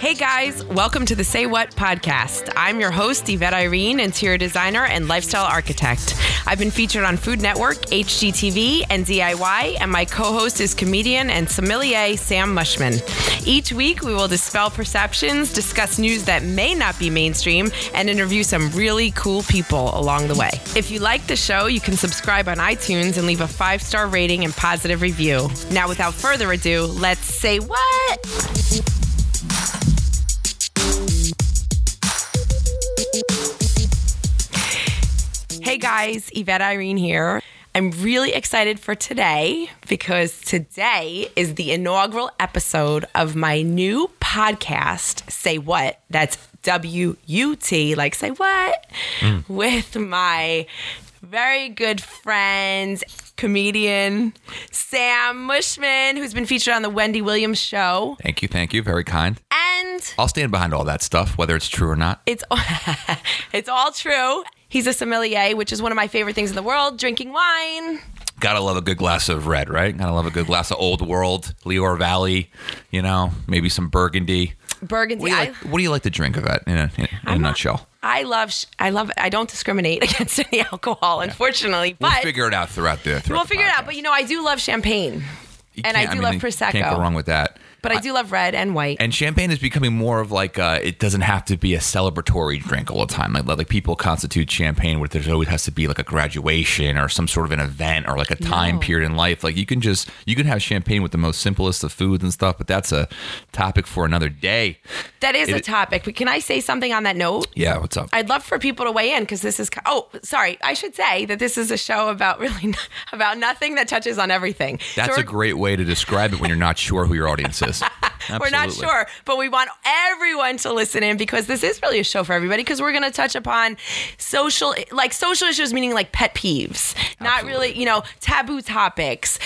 Hey guys, welcome to the Say What podcast. I'm your host, Yvette Irene, interior designer and lifestyle architect. I've been featured on Food Network, HGTV, and DIY, and my co-host is comedian and sommelier, Sam Mushman. Each week, we will dispel perceptions, discuss news that may not be mainstream, and interview some really cool people along the way. If you like the show, you can subscribe on iTunes and leave a 5-star rating and positive review. Now, without further ado, let's say what? Hey guys, Yvette Irene here. I'm really excited for today because today is the inaugural episode of my new podcast, Say What? That's W-U-T, like say what? With my very good friend, comedian, Sam Mushman, who's been featured on the Wendy Williams show. Thank you, thank you. Very kind. And I'll stand behind all that stuff, whether it's true or not. It's all true. He's a sommelier, which is one of my favorite things in the world, drinking wine. Gotta love a good glass of red, right? Gotta love a good glass of Old World, Loire Valley, you know, maybe some Burgundy. Burgundy. What do you like to drink of that in a nutshell? I love. I don't discriminate against any alcohol, unfortunately. But we'll figure it out throughout the podcast. But, you know, I do love champagne. I love Prosecco. Can't go wrong with that. But I do love red and white. And champagne is becoming more of like, it doesn't have to be a celebratory drink all the time. Like people constitute champagne where there always has to be like a graduation or some sort of an event or like a time period in life. Like you can have champagne with the most simplest of foods and stuff, but that's a topic for another day. That is a topic. But can I say something on that note? Yeah, what's up? I'd love for people to weigh in because this is, I should say that this is a show about about nothing that touches on everything. That's a great way to describe it when you're not sure who your audience is. We're not sure, but we want everyone to listen in because this is really a show for everybody because we're going to touch upon social issues, meaning like pet peeves, not really, you know, taboo topics,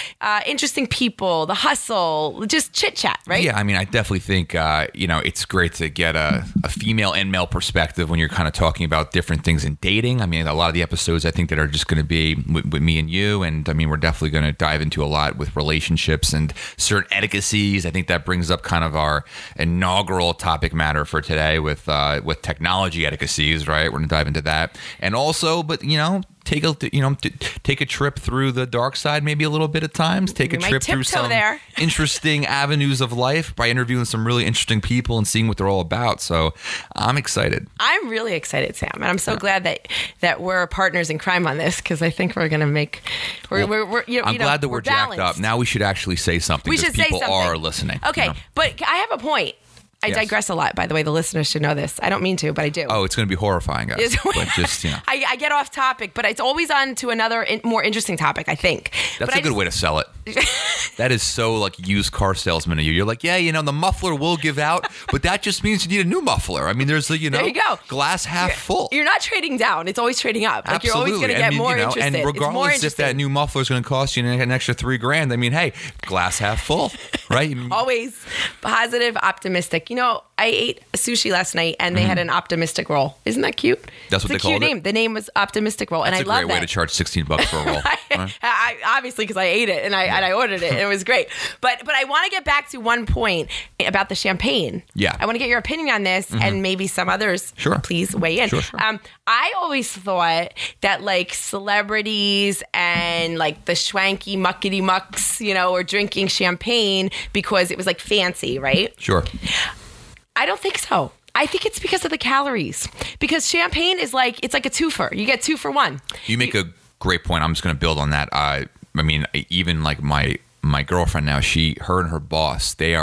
interesting people, the hustle, just chit chat, right? Yeah, I mean, I definitely think, you know, it's great to get a female and male perspective when you're kind of talking about different things in dating. I mean, a lot of the episodes I think that are just going to be with me and you, and I mean, we're definitely going to dive into a lot with relationships and certain etiquettes. I think that brings up kind of our inaugural topic matter for today with technology etiquettes, right? We're gonna dive into that, and also, but you know, take a trip through the dark side, maybe a little bit at times. Take a trip through some interesting avenues of life by interviewing some really interesting people and seeing what they're all about. So I'm excited. I'm really excited, Sam, and I'm so glad that we're partners in crime on this because I think we're gonna make. I'm glad that we're jacked up. Now we should actually say something. We should say something. People are listening. Okay, you know? But I have a point. I digress a lot, by the way. The listeners should know this. I don't mean to, but I do. Oh, it's going to be horrifying, guys. But just, you know. I get off topic, but it's always on to another more interesting topic, I think. That's a good way to sell it. That is so like used car salesman of you. You're like, yeah, you know, the muffler will give out, but that just means you need a new muffler. I mean, there's the, you know, glass half full. You're not trading down. It's always trading up. Like, absolutely. You're always going to get more interested. And regardless if that new muffler is going to cost you an extra $3,000, I mean, hey, glass half full, right? Always positive, optimistic. You know, I ate sushi last night and they had an optimistic roll. Isn't that cute? That's what they called it. It's a cute name. The name was optimistic roll, and I love that. That's a great way to charge $16 for a roll. I obviously, because I ate it and I ordered it and it was great. But I want to get back to one point about the champagne. Yeah, I want to get your opinion on this and maybe some others. Sure, please weigh in. Sure. I always thought that like celebrities and like the schwanky muckety mucks, you know, were drinking champagne because it was like fancy, right? Sure. I don't think so. I think it's because of the calories. Because champagne is like, it's like a twofer. You get 2 for 1. You make a great point. I'm just going to build on that. I mean, even like my girlfriend now, her and her boss, they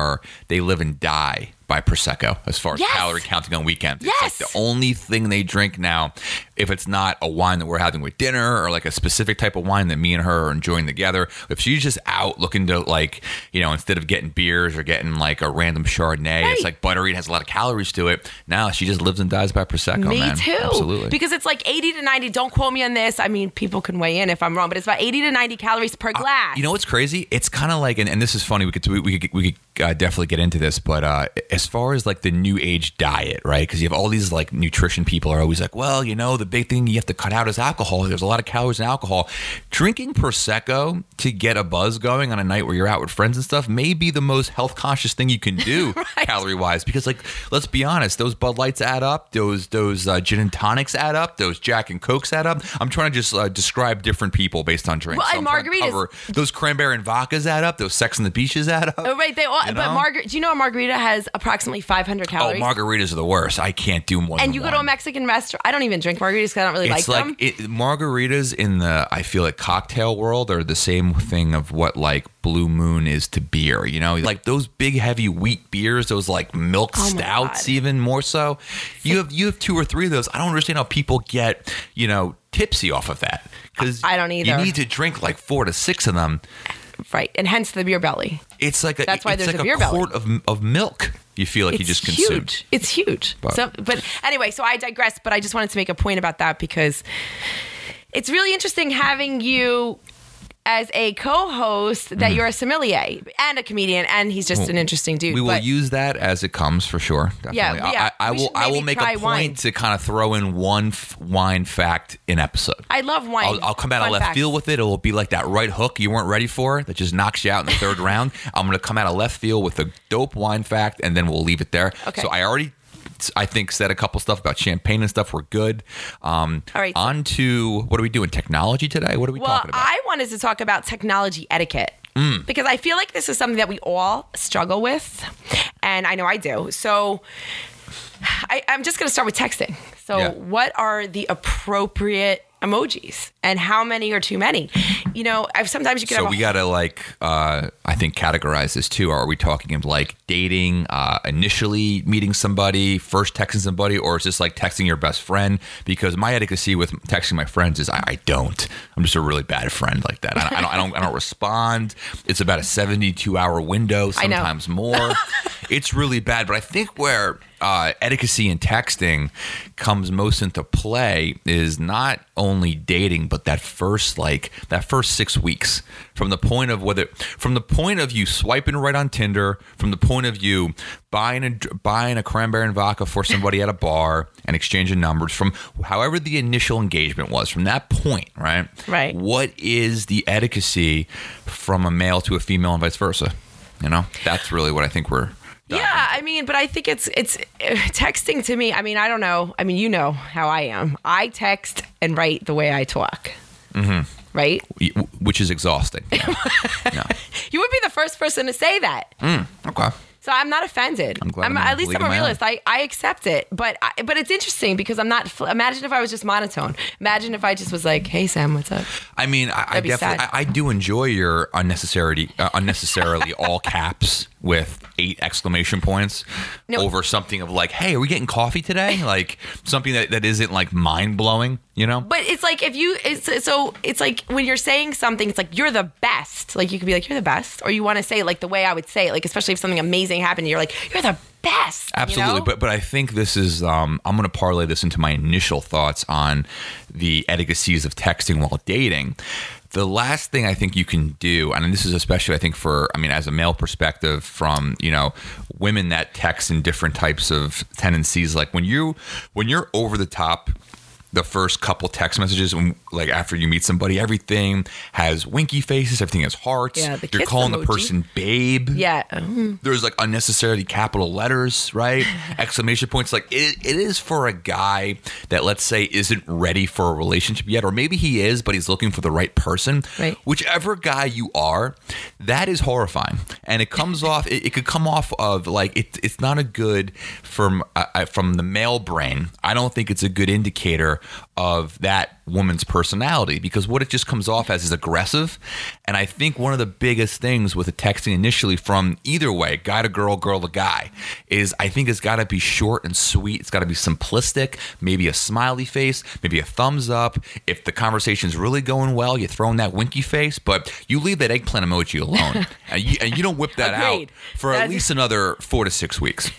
live and die by Prosecco as far as calorie counting on weekends. Yes. It's like the only thing they drink now, if it's not a wine that we're having with dinner or like a specific type of wine that me and her are enjoying together. If she's just out looking to like, you know, instead of getting beers or getting like a random Chardonnay, It's like buttery and has a lot of calories to it. Now she just lives and dies by Prosecco, man. Me too. Absolutely. Because it's like 80 to 90. Don't quote me on this. I mean, people can weigh in if I'm wrong, but it's about 80 to 90 calories per glass. You know what's crazy? It's kind of like, and this is funny. We could definitely get into this, but as far as like the new age diet, right? Because you have all these like nutrition people are always like, well, you know, the big thing you have to cut out is alcohol. There's a lot of calories in alcohol. Drinking Prosecco to get a buzz going on a night where you're out with friends and stuff may be the most health conscious thing you can do right. calorie wise, because like, let's be honest, those Bud Lights add up, those gin and tonics add up, those Jack and Cokes add up. I'm trying to just describe different people based on drinks. Well, so and margaritas, those cranberry and vodkas add up, those Sex on the Beaches add up. Oh right, they all. You know? But do you know a margarita has approximately 500 calories? Oh, margaritas are the worst. I can't do more. And you go to a Mexican restaurant. I don't even drink margaritas because I don't really like them. Margaritas in the, I feel like, cocktail world are the same thing of what like Blue Moon is to beer. You know, like those big heavy wheat beers, those like milk stouts, even more so. You have two or three of those. I don't understand how people get, you know, tipsy off of that, because I don't either. You need to drink like 4 to 6 of them. Right, and hence the beer belly. It's like a quart of milk. You feel like it's you just consumed. Huge. It's huge. But anyway, so I digress. But I just wanted to make a point about that, because it's really interesting having you as a co-host, that you're a sommelier and a comedian, and he's just an interesting dude. We will use that as it comes, for sure. Definitely. Yeah. I will make a point to kind of throw in one wine fact in episode. I love wine. I'll come out of left field with it. It will be like that right hook you weren't ready for that just knocks you out in the third round. I'm going to come out of left field with a dope wine fact, and then we'll leave it there. Okay. So I think said a couple stuff about champagne and stuff. We're good. All right. On to, what are we doing? Technology today? What are we talking about? Well, I wanted to talk about technology etiquette. Because I feel like this is something that we all struggle with. And I know I do. So I'm just going to start with texting. So what are the appropriate emojis, and how many are too many? You know, sometimes you can. So we gotta I think categorize this too. Are we talking of like dating, initially meeting somebody, first texting somebody, or is this like texting your best friend? Because my etiquette with texting my friends is I'm just a really bad friend like that. I don't respond. It's about a 72-hour window, sometimes more. It's really bad. But I think where etiquette in texting comes most into play is not only dating, but that first 6 weeks, from the point of you swiping right on Tinder, from the point of you buying a cranberry and vodka for somebody at a bar and exchanging numbers, from however the initial engagement was, from that point, right? What is the etiquette from a male to a female and vice versa? You know, that's really what I think we're. Yeah, I mean, but I think it's texting to me. I mean, I don't know. I mean, you know how I am. I text and write the way I talk. Mm-hmm. Right? Which is exhausting. Yeah. Yeah. You would be the first person to say that. Okay. So I'm not offended. I'm glad. At least I'm a realist. I accept it. But it's interesting because I'm not. Imagine if I was just monotone. Imagine if I just was like, "Hey Sam, what's up?" I mean, I definitely. I do enjoy your unnecessarily all caps with 8 exclamation points over something of like, "Hey, are we getting coffee today?" Like something that isn't like mind blowing, you know. But it's like it's like when you're saying something, it's like you're the best. Like you could be like, "You're the best," or you want to say it like the way I would say it, like especially if something amazing happened, you're like, you're the best. Absolutely. You know? But I think this is I'm going to parlay this into my initial thoughts on the etiquettes of texting while dating. The last thing I think you can do, and this is especially I think as a male perspective from, you know, women that text in different types of tendencies, like when you're over the top. The first couple text messages, like after you meet somebody, everything has winky faces. Everything has hearts. Yeah, you're calling emoji. The person babe. Yeah. There's like unnecessarily capital letters, right? Exclamation points. Like it is for a guy that, let's say, isn't ready for a relationship yet. Or maybe he is, but he's looking for the right person. Right. Whichever guy you are, that is horrifying. And it comes off, it could come off of like, it's not a good, from the male brain, I don't think it's a good indicator of that woman's personality, because what it just comes off as is aggressive. And I think one of the biggest things with the texting initially from either way, guy to girl, girl to guy, is I think it's got to be short and sweet. It's got to be simplistic, maybe a smiley face, maybe a thumbs up. If the conversation's really going well, you throw in that winky face, but you leave that eggplant emoji alone. and you don't whip that Agreed. Out for at least another 4 to 6 weeks.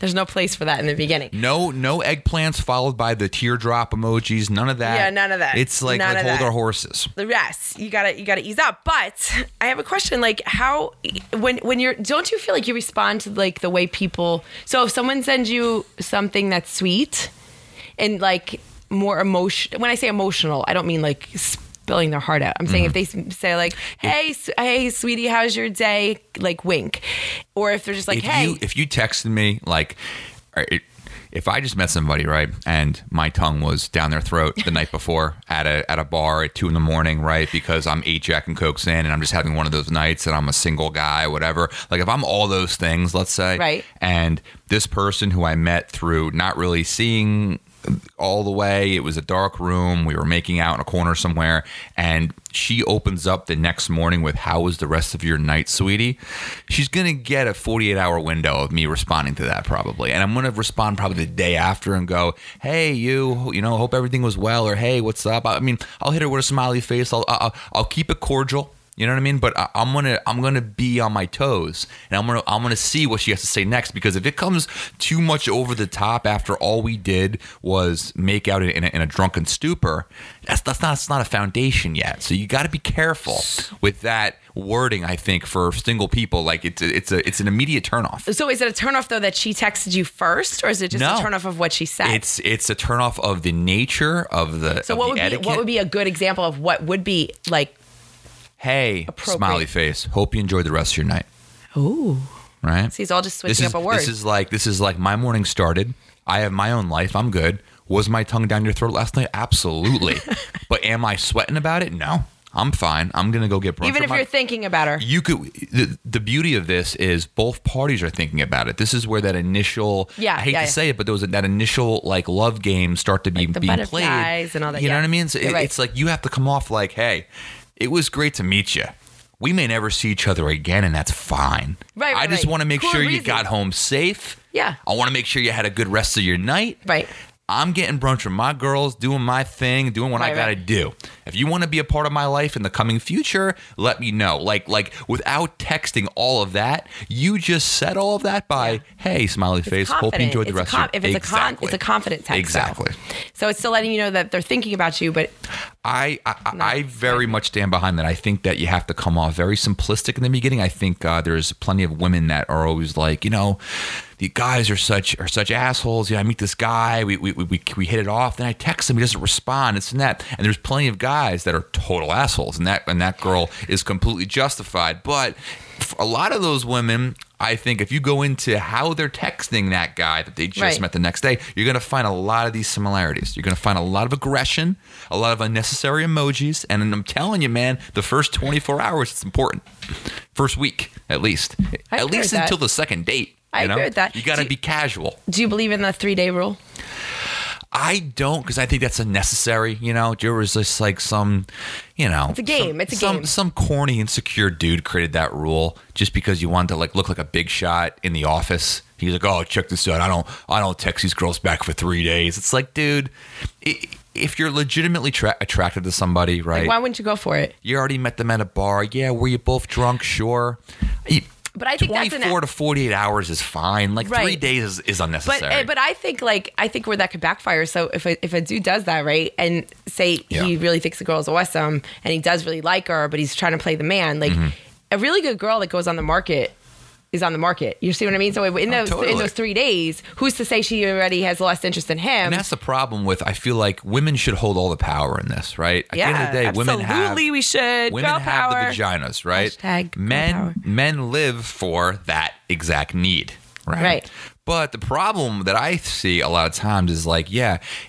There's no place for that in the beginning. No eggplants followed by the teardrop emojis. None of that. Yeah, none of that. It's like hold our horses. Yes, you gotta ease up. But I have a question. Like, how when you're, don't you feel like you respond to like the way people? So if someone sends you something that's sweet, and like more emotional. When I say emotional, I don't mean like spilling their heart out. I'm saying if they say like, hey, sweetie, how's your day? Like wink. Or if they're just like, if you texted me like, if I just met somebody, right, and my tongue was down their throat the night before at a bar at 2 a.m, right, because I'm 8 Jack and Cokes in and I'm just having one of those nights and I'm a single guy, whatever. Like if I'm all those things, let's say, right, and this person who I met through not really seeing all the way, it was a dark room, we were making out in a corner somewhere, and she opens up the next morning with, how was the rest of your night, sweetie? She's gonna get a 48-hour window of me responding to that probably, and I'm gonna respond probably the day after and go, hey, you know, hope everything was well, or hey, what's up. I mean, I'll hit her with a smiley face, I'll keep it cordial, you know what I mean, but I'm gonna be on my toes, and I'm gonna see what she has to say next, because if it comes too much over the top after all we did was make out in a drunken stupor, that's not a foundation yet. So you got to be careful with that wording. I think for single people, like it's an immediate turnoff. So is it a turnoff though that she texted you first, or is it just a turnoff of what she said? It's a turnoff of the nature of the. So what would be a good example of what would be like? Hey, smiley face, hope you enjoy the rest of your night. Ooh. Right? So he's all just switching up a word. This is like my morning started. I have my own life. I'm good. Was my tongue down your throat last night? Absolutely. But am I sweating about it? No. I'm fine. I'm going to go get brunch. Even if you're thinking about her. The beauty of this is both parties are thinking about it. This is where that initial, I hate to say it, but there was that initial like love game start to be like being played. And all that, you know what I mean? So it's like you have to come off like, hey, it was great to meet you. We may never see each other again, and that's fine. Right. I just want to make sure you got home safe. Yeah. I want to make sure you had a good rest of your night. Right. I'm getting brunch with my girls, doing my thing, doing what I got to do. If you want to be a part of my life in the coming future, let me know. Like without texting all of that, you just said all of that by, hey, smiley face, hope you enjoyed the rest of your night. It's a confident text. Exactly. So it's still letting you know that they're thinking about you, but... I very much stand behind that. I think that you have to come off very simplistic in the beginning. I think there's plenty of women that are always like, you know... the guys are such assholes. Yeah, I meet this guy, we hit it off, then I text him, he doesn't respond, it's and that. And there's plenty of guys that are total assholes, and that girl is completely justified. But for a lot of those women, I think if you go into how they're texting that guy that they just met the next day, you're going to find a lot of these similarities. You're going to find a lot of aggression, a lot of unnecessary emojis, and I'm telling you, man, the first 24 hours, it's important. First week, at least. At least until the second date. I agree with that. You got to be casual. Do you believe in the 3-day rule? I don't, because I think that's unnecessary. You know, there was just like some, you know, it's a game. Some corny, insecure dude created that rule just because you wanted to like look like a big shot in The Office. He's like, oh, check this out. I don't text these girls back for 3 days. It's like, dude, if you're legitimately attracted to somebody, right? Like, why wouldn't you go for it? You already met them at a bar. Yeah, were you both drunk? Sure. But I think 24 to 48 hours is fine. Like 3 days is unnecessary. But I think where that could backfire. So if a dude does that, right, and say he really thinks the girl is awesome and he does really like her, but he's trying to play the man, like a really good girl that goes on the market is on the market. You see what I mean? So in those 3 days, who's to say she already has less interest in him? And that's the problem with, I feel like women should hold all the power in this, right? At the end of the day, absolutely women have... we should. Women have the vaginas, right? Hashtag men live for that exact need, right? Right. But the problem that I see a lot of times is like,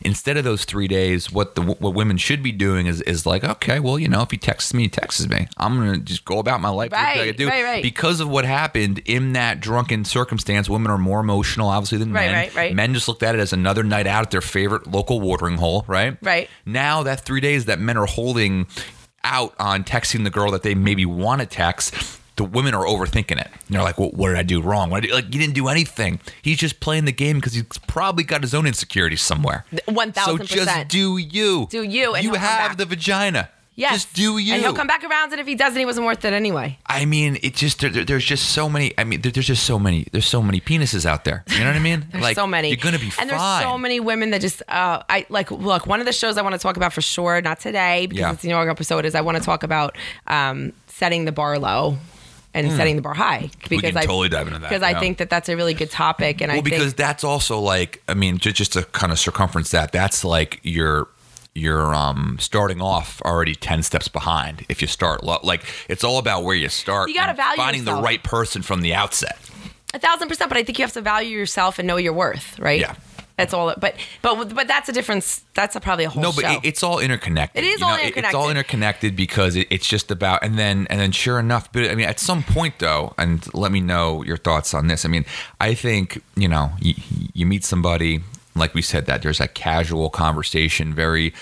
instead of those 3 days, what women should be doing is like, okay, well, you know, if he texts me, he texts me. I'm going to just go about my life. Right. Because of what happened in that drunken circumstance, women are more emotional, obviously, than men. Right. Men just looked at it as another night out at their favorite local watering hole, right? Right. Now that 3 days that men are holding out on texting the girl that they maybe want to text, the women are overthinking it. And they're like, well, what did I do wrong? Like, you didn't do anything. He's just playing the game because he's probably got his own insecurities somewhere. 1,000%. So just do you. Do you. And you have the vagina. Yes. Just do you. And he'll come back around, and if he doesn't, he wasn't worth it anyway. I mean, it just there's so many penises out there. You know what I mean? There's like, so many. You're going to be fine. And there's so many women that just, look, one of the shows I want to talk about for sure, not today, because it's an episode, is I want to talk about setting the bar low. and setting the bar high. Because we can totally dive into that. Because I think that that's a really good topic. And because that's also like, I mean, just to kind of circumference that, that's like you're starting off already 10 steps behind if you start like it's all about where you start. You got to value finding yourself. The right person from the outset. 1,000%, but I think you have to value yourself and know your worth, right? Yeah. That's all. But that's a difference. That's probably a whole. No, but show. It's all interconnected. It is all interconnected. It's all interconnected because it's just about and then sure enough. But I mean, at some point though, and let me know your thoughts on this. I mean, I think you meet somebody like we said that there's that casual conversation, very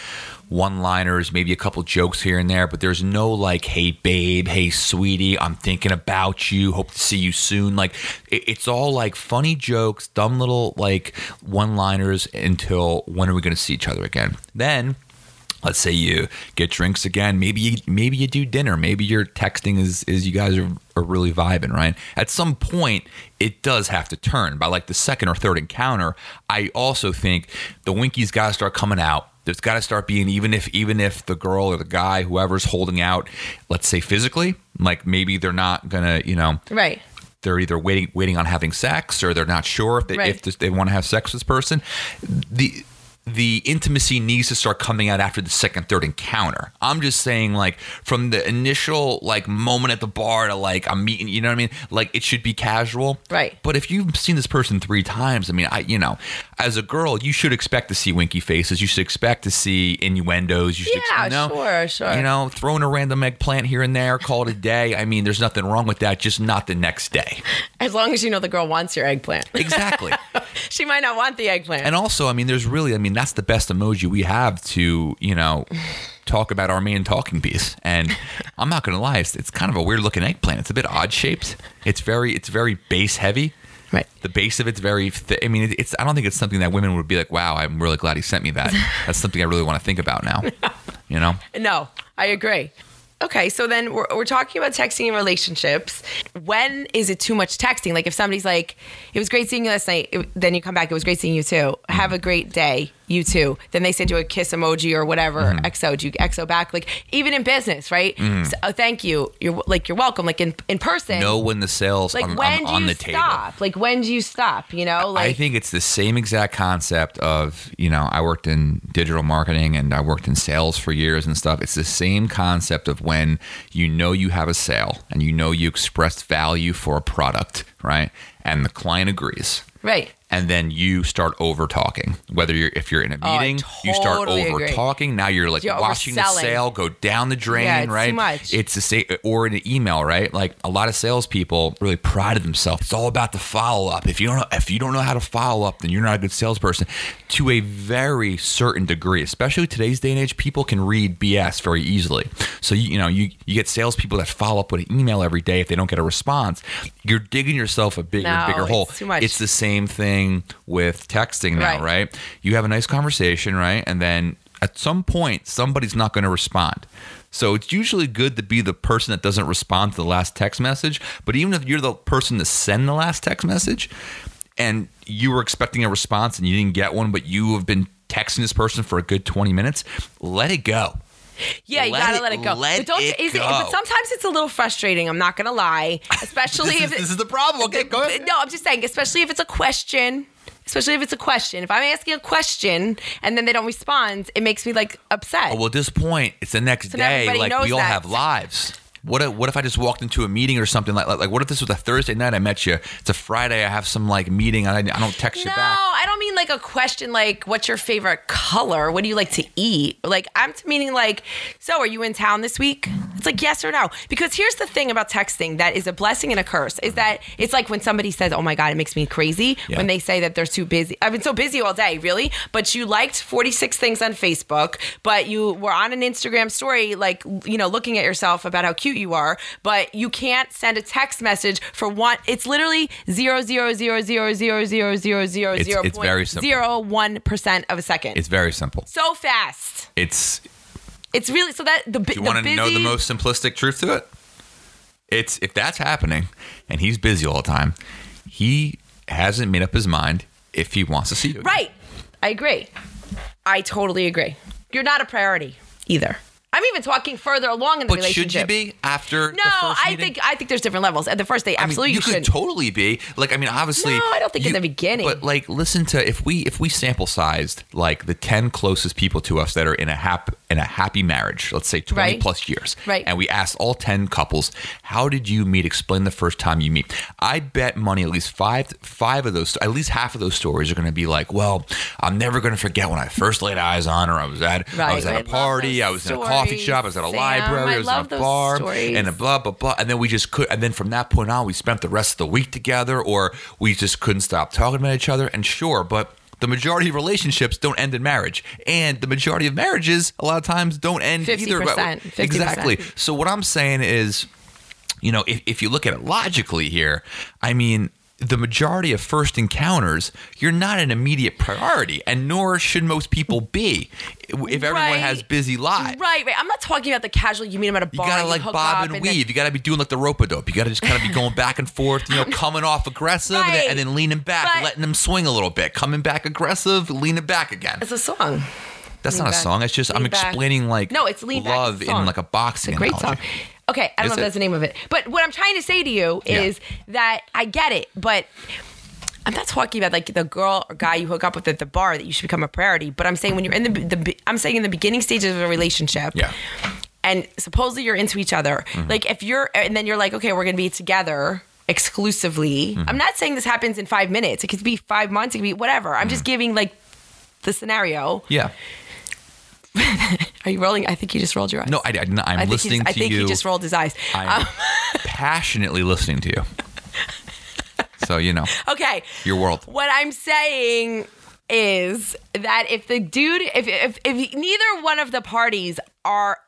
one-liners, maybe a couple jokes here and there, but there's no like, hey babe, hey sweetie, I'm thinking about you, hope to see you soon. Like it's all like funny jokes, dumb little like one-liners until when are we going to see each other again? Then let's say you get drinks again, maybe you do dinner, maybe your texting is you guys are really vibing, right? At some point it does have to turn. By like the second or third encounter, I also think the winkies got to start coming out. There's got to start being, even if the girl or the guy, whoever's holding out, let's say physically, like maybe they're not gonna, right? They're either waiting on having sex, or they're not sure if they want to have sex with this person. The intimacy needs to start coming out after the second, third encounter. I'm just saying, like from the initial like moment at the bar to like I'm meeting, you know what I mean? Like it should be casual, right? But if you've seen this person 3 times, I mean, as a girl, you should expect to see winky faces. You should expect to see innuendos. You should, sure. Throwing a random eggplant here and there, call it a day. I mean, there's nothing wrong with that, just not the next day. As long as you know the girl wants your eggplant, exactly. She might not want the eggplant. And also, I mean, there's really, that's the best emoji we have to, talk about our main talking piece. And I'm not going to lie, it's kind of a weird looking eggplant. It's a bit odd shaped. It's very base heavy. Right. The base of it's very thick. I mean, I don't think it's something that women would be like, wow, I'm really glad he sent me that. That's something I really want to think about now. No, I agree. Okay, so then we're talking about texting and relationships. When is it too much texting? Like if somebody's like, it was great seeing you last night, then you come back, it was great seeing you too. Have a great day, you too. Then they send you a kiss emoji or whatever, XO, do you XO back? Like even in business, right? So, thank you. You're welcome. Like in person. Know when the sale's on the table. Like when do you stop? I think it's the same exact concept of, I worked in digital marketing and I worked in sales for years and stuff. It's the same concept of when you have a sale and you expressed value for a product, right? And the client agrees. Right. And then you start over talking. Whether if you're in a meeting, you start over talking. Now you're like watching the sale go down the drain, yeah, it's right? Too much. It's the same, or in an email, right? Like a lot of salespeople really prided themselves. It's all about the follow up. If you don't know how to follow up, then you're not a good salesperson. To a very certain degree, especially today's day and age, people can read BS very easily. So you get salespeople that follow up with an email every day. If they don't get a response, you're digging yourself a bigger and bigger hole. Too much. It's the same thing with texting now, right? You have a nice conversation, right? And then at some point, somebody's not going to respond. So it's usually good to be the person that doesn't respond to the last text message. But even if you're the person to send the last text message and you were expecting a response and you didn't get one, but you have been texting this person for a good 20 minutes, let it go. Yeah, you gotta let it go. But sometimes it's a little frustrating. I'm not gonna lie, especially this is the problem. Okay, go ahead. No, I'm just saying, especially if it's a question. If I'm asking a question and then they don't respond, it makes me like upset. Oh, well, at this point, it's the next day. Like we all have lives. What if I just walked into a meeting or something like what if this was a Thursday night I met you? It's a Friday. I have some like meeting. I don't text you back. No, I don't mean like a question like what's your favorite color? What do you like to eat? Like I'm meaning like, so are you in town this week? It's like yes or no. Because here's the thing about texting that is a blessing and a curse is that it's like when somebody says, oh my God, it makes me crazy when they say that they're too busy. I've been so busy all day, really. But you liked 46 things on Facebook, but you were on an Instagram story like, looking at yourself about how cute you are, but you can't send a text message for one. It's literally 0.01% of a second. It's very simple. So fast. It's really so that the. Do you want to know the most simplistic truth to it? It's if that's happening, and he's busy all the time, he hasn't made up his mind if he wants to see you again. Right. I agree. I totally agree. You're not a priority either. I'm even talking further along in the relationship. But should you be after the first meeting? I think there's different levels. At the first date, absolutely you shouldn't. You could totally be. Like, I mean, obviously. No, I don't think in the beginning. But, like, listen to, if we sample sized, like, the 10 closest people to us that are in a happy marriage, let's say 20 plus years. Right. And we asked all 10 couples, how did you meet? Explain the first time you meet. I bet money at least five of those, at least half of those stories are going to be like, well, I'm never going to forget when I first laid eyes on her. I was at a party. I was at a coffee shop. I was at a library. I was at a bar, and blah blah blah. And then we just could. And then from that point on, we spent the rest of the week together, or we just couldn't stop talking about each other. And sure, but the majority of relationships don't end in marriage, and the majority of marriages a lot of times don't end 50%, either. 50%. Exactly. So what I'm saying is, you know, if you look at it logically here, I mean, the majority of first encounters, you're not an immediate priority, and nor should most people be if everyone has busy lives. Right. I'm not talking about the casual, you meet them at a bar. You got to like bob and weave. You got to be doing like the rope-a-dope. You got to just kind of be going back and forth, you know, coming off aggressive and then leaning back, letting them swing a little bit, coming back aggressive, leaning back again. It's a song. That's not a song. It's just, I'm explaining like love in like a boxing analogy. It's a great song. Okay, I don't know if that's the name of it. But what I'm trying to say to you is that I get it, but I'm not talking about like the girl or guy you hook up with at the bar that you should become a priority. But I'm saying when you're in the beginning stages of a relationship, and supposedly you're into each other, like if you're, and then you're like, okay, we're gonna be together exclusively. Mm-hmm. I'm not saying this happens in 5 minutes. It could be 5 months. It could be whatever. I'm just giving like the scenario. Yeah. Are you rolling? I think you just rolled your eyes. No, I did not. I'm listening to you. I think he just rolled his eyes. I'm passionately listening to you. So, you know. Okay. Your world. What I'm saying is that if the dude, if neither one of the parties are,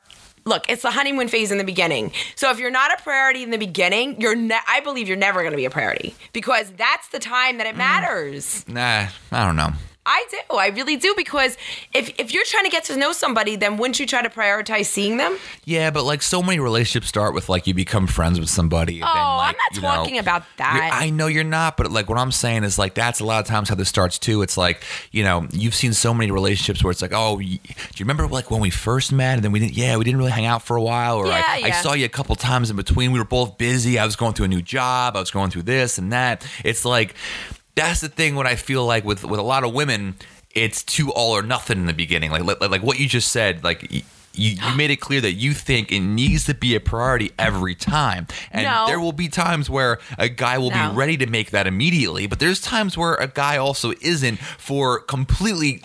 look, it's the honeymoon phase in the beginning. So if you're not a priority in the beginning, I believe you're never going to be a priority because that's the time that it matters. I don't know. I do. I really do, because if you're trying to get to know somebody, then wouldn't you try to prioritize seeing them? Yeah, but like so many relationships start with like you become friends with somebody. And I'm not talking about that. I know you're not, but like what I'm saying is like that's a lot of times how this starts too. It's like, you know, you've seen so many relationships where it's like, oh, do you remember like when we first met and then we didn't really hang out for a while, or I saw you a couple times in between. We were both busy. I was going through a new job. I was going through this and that. It's like, that's the thing when I feel like with a lot of women, it's too all or nothing in the beginning. Like what you just said, like you made it clear that you think it needs to be a priority every time. And there will be times where a guy will be ready to make that immediately. But there's times where a guy also isn't for completely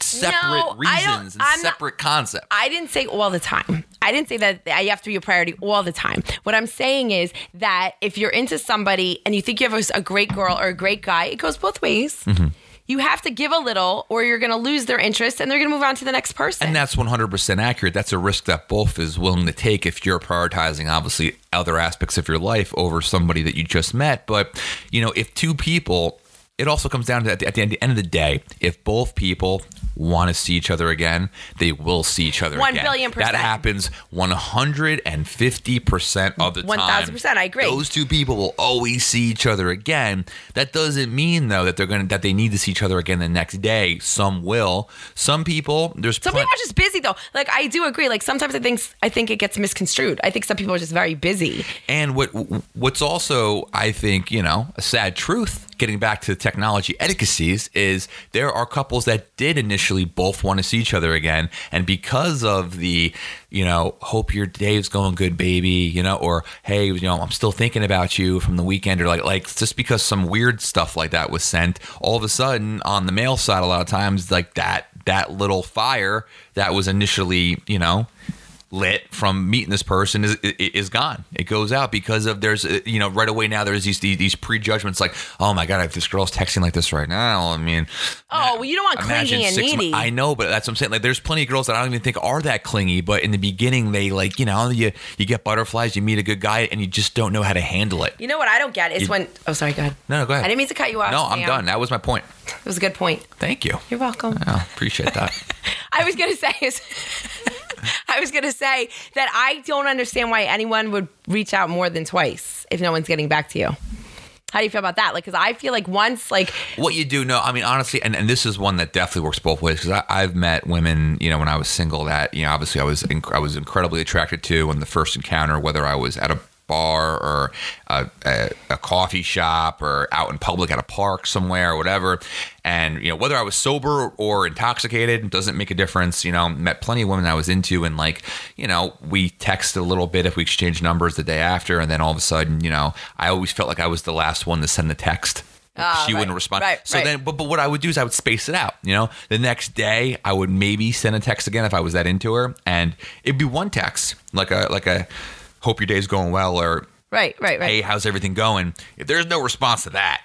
separate reasons and separate concepts. I didn't say all the time. I didn't say that you have to be a priority all the time. What I'm saying is that if you're into somebody and you think you have a great girl or a great guy, it goes both ways. Mm-hmm. You have to give a little or you're going to lose their interest and they're going to move on to the next person. And that's 100% accurate. That's a risk that both is willing to take if you're prioritizing, obviously, other aspects of your life over somebody that you just met. But, you know, if two people... It also comes down to at the end of the day, if both people want to see each other again, they will see each other again. 1,000,000%. That happens 150% of the time. 1,000%, I agree. Those two people will always see each other again. That doesn't mean though that they need to see each other again the next day. Some will. Some people people are just busy though. Like I do agree. Like sometimes I think it gets misconstrued. I think some people are just very busy. And what's also, I think, you know, a sad truth, getting back to the technology etiquettes, is there are couples that did initially both want to see each other again, and because of the, you know, hope your day is going good, baby, you know, or hey, you know, I'm still thinking about you from the weekend, or like just because some weird stuff like that was sent, all of a sudden on the male side, a lot of times like that little fire that was initially, you know, lit from meeting this person is gone. It goes out because of there's, you know, right away now there's these prejudgments like, oh my God, if this girl's texting like this right now, I mean. Oh, well, you don't want clingy and needy. I know, but that's what I'm saying. Like there's plenty of girls that I don't even think are that clingy, but in the beginning they like, you know, you get butterflies, you meet a good guy and you just don't know how to handle it. You know what I don't get is when, oh sorry, go ahead. No, go ahead. I didn't mean to cut you off. No, I'm done. That was my point. It was a good point. Thank you. You're welcome. I appreciate that. I was going to say that I don't understand why anyone would reach out more than twice if no one's getting back to you. How do you feel about that? Like, because I feel like once, like, what you do, no, I mean, honestly, and this is one that definitely works both ways, because I've met women, you know, when I was single that, you know, obviously I was incredibly attracted to in the first encounter, whether I was at a bar or a coffee shop or out in public at a park somewhere or whatever. And, you know, whether I was sober or intoxicated doesn't make a difference. You know, met plenty of women I was into, and, like, you know, we texted a little bit if we exchanged numbers the day after. And then all of a sudden, you know, I always felt like I was the last one to send the text. She wouldn't respond. So then, but what I would do is I would space it out, you know. The next day I would maybe send a text again if I was that into her, and it'd be one text, like a hope your day's going well, or right. Hey, how's everything going? If there's no response to that,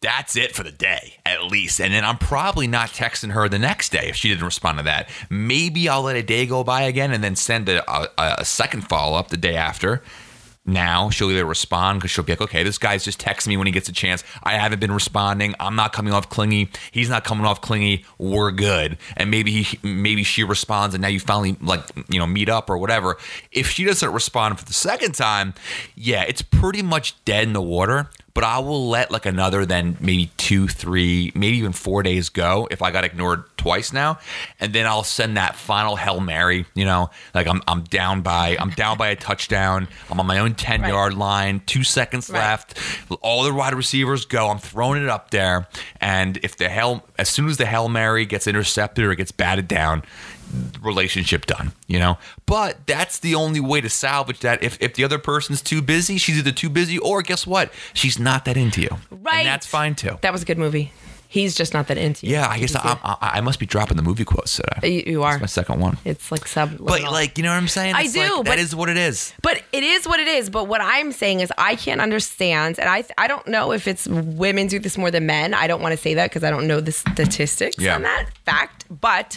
that's it for the day, at least. And then I'm probably not texting her the next day if she didn't respond to that. Maybe I'll let a day go by again and then send a second follow-up the day after. Now she'll either respond because she'll be like, okay, this guy's just texting me when he gets a chance. I haven't been responding. I'm not coming off clingy. He's not coming off clingy. We're good. And maybe she responds, and now you finally, like, you know, meet up or whatever. If she doesn't respond for the second time, yeah, it's pretty much dead in the water. But I will let, like, another then maybe 2, 3, maybe even 4 days go if I got ignored twice now, and then I'll send that final Hail Mary. You know, like, I'm down by a touchdown. I'm on my own 10-yard line. 2 seconds left. All the wide receivers go. I'm throwing it up there, and as soon as the Hail Mary gets intercepted or gets batted down, relationship done, you know. But that's the only way to salvage that. If the other person's too busy, she's either too busy or, guess what, she's not that into you, right? And that's fine too. That was a good movie. He's just not that into you. Yeah, I guess I must be dropping the movie quotes today. You are. That's my second one. It's like subliminal. But, like, you know what I'm saying? It's, I do. Like, but that is what it is. But it is what it is. But what I'm saying is I can't understand, and I don't know if it's women do this more than men. I don't want to say that because I don't know the statistics on that fact. But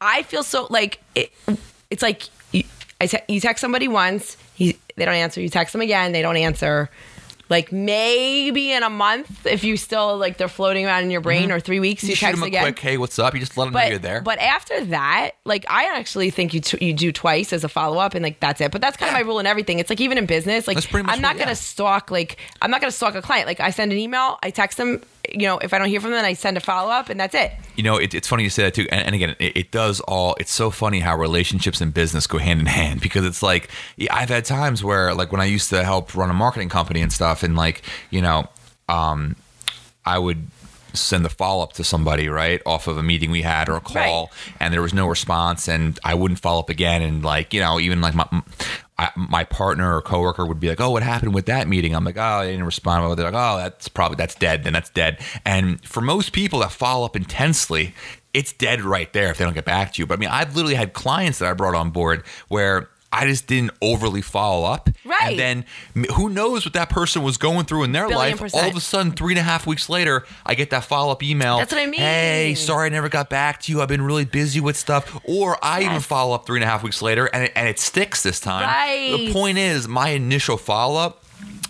I feel so, like, it's like you text somebody once, they don't answer. You text them again, they don't answer. Like, maybe in a month, if you still, like, they're floating around in your brain, or 3 weeks, you text them again. Quick, hey, what's up? You just let them know you're there. But after that, like, I actually think you do twice as a follow up, and, like, that's it. But that's kind of my rule in everything. It's like, even in business, like, I'm not gonna stalk a client. Like, I send an email, I text them. You know, if I don't hear from them, I send a follow-up, and that's it. You know, it's funny you say that, too. And again, it does all – it's so funny how relationships and business go hand in hand, because it's like – I've had times where, like, when I used to help run a marketing company and stuff, and, like, you know, I would – send the follow-up to somebody, right, off of a meeting we had or a call, and there was no response, and I wouldn't follow up again. And, like, you know, even, like, my partner or coworker would be like, oh, what happened with that meeting? I'm like, oh, they didn't respond. Well, they're like, oh, that's dead. And for most people that follow up intensely, it's dead right there if they don't get back to you. But I mean, I've literally had clients that I brought on board where I just didn't overly follow up. Right. And then who knows what that person was going through in their life. All of a sudden, 3.5 weeks later, I get that follow-up email. That's what I mean. Hey, sorry I never got back to you. I've been really busy with stuff. Or I even follow up 3.5 weeks later, and it sticks this time. Right. The point is, my initial follow-up,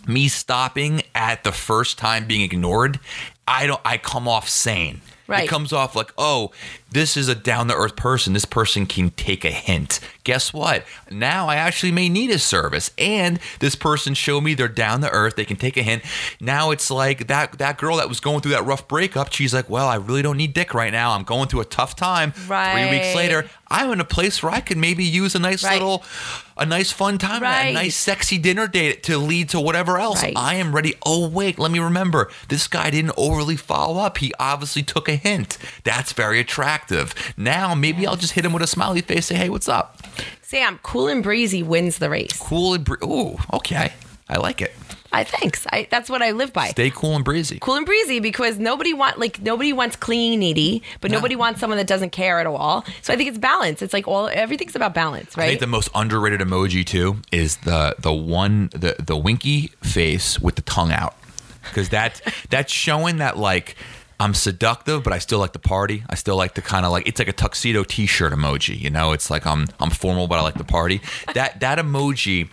me stopping at the first time being ignored, I come off sane. Right. It comes off like, oh, this is a down-to-earth person. This person can take a hint. Guess what? Now I actually may need his service. And this person showed me they're down-to-earth. They can take a hint. Now it's like that girl that was going through that rough breakup, she's like, well, I really don't need dick right now. I'm going through a tough time. Right. 3 weeks later, I'm in a place where I could maybe use a nice little – a nice fun time, a nice sexy dinner date to lead to whatever else. I am ready. Oh, wait. Let me remember. This guy didn't overly follow up. He obviously took a hint. That's very attractive. Now maybe I'll just hit him with a smiley face, say, hey, what's up? Sam, cool and breezy wins the race. Cool and breezy. Ooh, okay. I like it. Thanks. That's what I live by. Stay cool and breezy. Cool and breezy, because nobody wants clingy, needy, but nobody wants someone that doesn't care at all. So I think it's balance. It's like everything's about balance, right? I think the most underrated emoji too is the winky face with the tongue out, because that's showing that, like, I'm seductive, but I still like to party. I still like to kind of, like, it's like a tuxedo T-shirt emoji. You know, it's like I'm formal, but I like to party. That emoji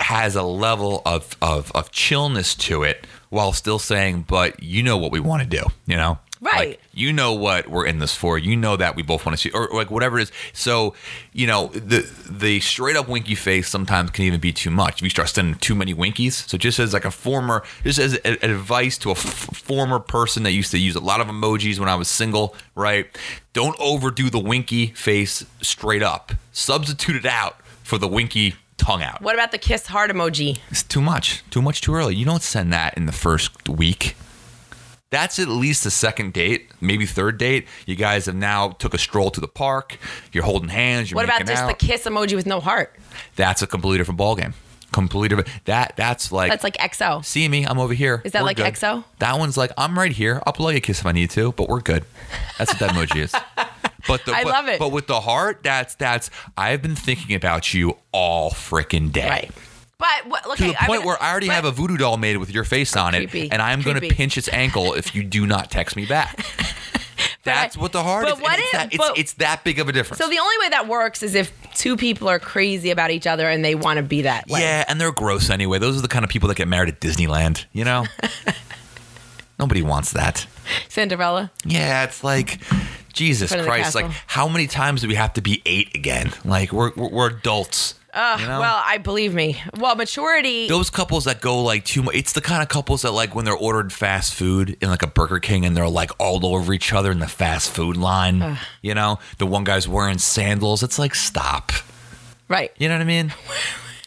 has a level of chillness to it while still saying, but you know what we want to do, you know? Right. Like, you know what we're in this for. You know that we both want to see, or like whatever it is. So, you know, the straight up winky face sometimes can even be too much. We start sending too many winkies. So just as like a former, just as advice to a former person that used to use a lot of emojis when I was single, right? Don't overdo the winky face straight up. Substitute it out for the winky tongue out. What about the kiss heart emoji? It's too much. Too much too early. You don't send that in the first week. That's at least the second date, maybe third date. You guys have now took a stroll to the park. You're holding hands. You're making out. What about just the kiss emoji with no heart? That's a completely different ballgame. Completely different. That's like XO. See me? I'm over here. Is that we're like good. XO? That one's like, I'm right here. I'll blow you a kiss if I need to, but we're good. That's what that emoji is. But I love it. But with the heart, that's I've been thinking about you all freaking day. Right. But, okay, to the point where I already have a voodoo doll made with your face on it, and I'm going to pinch its ankle if you do not text me back. That's what the heart is. It's that big of a difference. So the only way that works is if two people are crazy about each other and they want to be that way. Yeah, and they're gross anyway. Those are the kind of people that get married at Disneyland, you know? Nobody wants that. Cinderella? Yeah, it's like... Jesus Christ, like how many times do we have to be 8 again? Like we're adults. You know? Well, I believe me. Well, maturity. Those couples that go like too much. It's the kind of couples that like when they're ordered fast food in like a Burger King and they're like all over each other in the fast food line. You know, the one guy's wearing sandals. It's like, stop. Right. You know what I mean?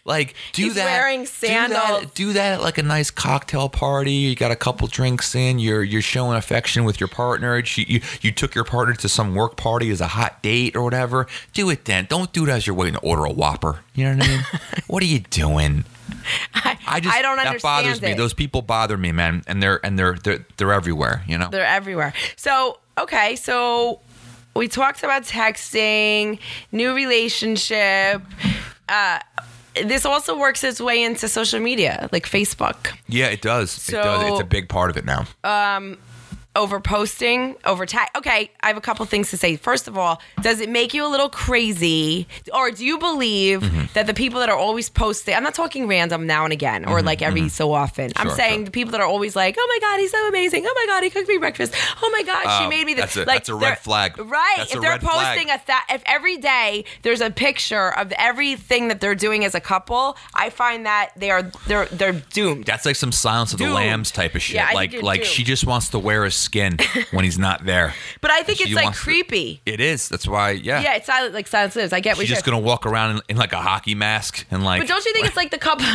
Like wearing sandals. Do that at like a nice cocktail party. You got a couple drinks in. You're showing affection with your partner. You took your partner to some work party as a hot date or whatever. Do it then. Don't do it as you're waiting to order a Whopper. You know what I mean? What are you doing? I don't understand. That bothers me. Those people bother me, man. And they're everywhere. You know, they're everywhere. So okay, so we talked about texting, new relationship. This also works its way into social media, like Facebook. Yeah, it does. So, it does. It's a big part of it now. Over posting, over tag. Okay, I have a couple things to say. First of all, does it make you a little crazy? Or do you believe that the people that are always posting, I'm not talking random now and again or like every so often. Sure, I'm saying the people that are always like, oh my God, he's so amazing. Oh my God, he cooked me breakfast. Oh my God, she made me this. That's a red flag. Right. That's if they're posting if every day there's a picture of everything that they're doing as a couple, I find that they're doomed. That's like some Silence of the Lambs type of shit. Yeah, like she just wants to wear a skin when he's not there. But I think it's like creepy. It is. That's why, yeah. Yeah, it's silent, like Silence Lives. I get what you're saying. She's just going to walk around in like a hockey mask and like... But don't you think it's like the couple...